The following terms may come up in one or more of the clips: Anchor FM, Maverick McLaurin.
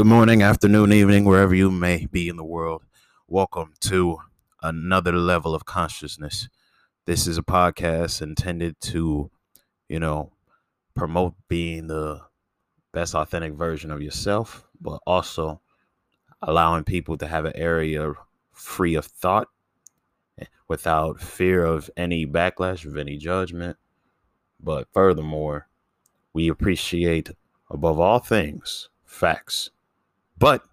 Good morning, afternoon, evening, wherever you may be in the world. Welcome to another level of consciousness. This is a podcast intended to, promote being the best authentic version of yourself, but also allowing people to have an area free of thought without fear of any backlash, of any judgment. But furthermore, we appreciate, above all things, facts. But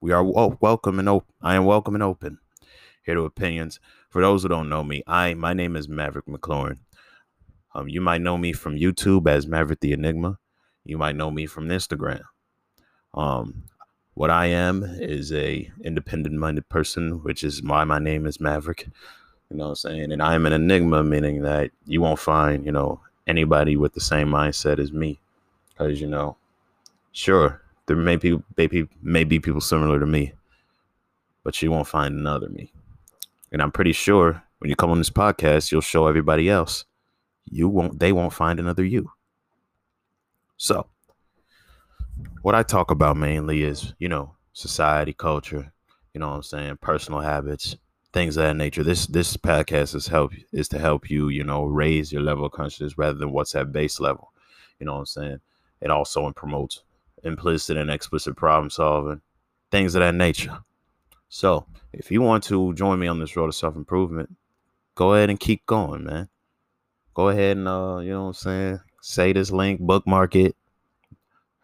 we are welcome and open. I am welcome and open here to opinions. For those who don't know me, my name is Maverick McLaurin. You might know me from YouTube as Maverick the Enigma. You might know me from Instagram. What I am is a independent-minded person, which is why my name is Maverick. You know what I'm saying? And I am an enigma, meaning that you won't find, anybody with the same mindset as me. Because, sure, there may be people similar to me, but you won't find another me. And I'm pretty sure when you come on this podcast, you'll show everybody else they won't find another you. So what I talk about mainly is, society, culture, personal habits, things of that nature. This podcast is to help you, raise your level of consciousness rather than what's at base level. You know what I'm saying? It also promotes implicit and explicit problem solving, things of that nature. So if you want to join me on this road of self-improvement, go ahead and keep going, man. Go ahead and, say this link, bookmark it,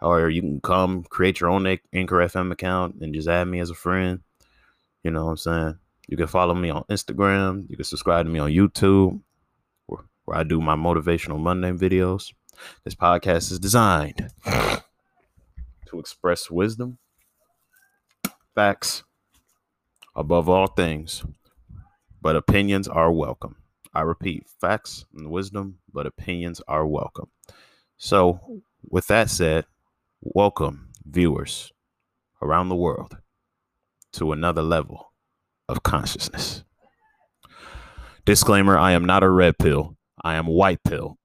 or you can come create your own Anchor FM account and just add me as a friend. You know what I'm saying? You can follow me on Instagram. You can subscribe to me on YouTube, where I do my Motivational Monday videos. This podcast is designed to express wisdom, facts, above all things, but opinions are welcome. I repeat, facts and wisdom, but opinions are welcome. So with that said, welcome viewers around the world to another level of consciousness. Disclaimer, I am not a red pill. I am white pill.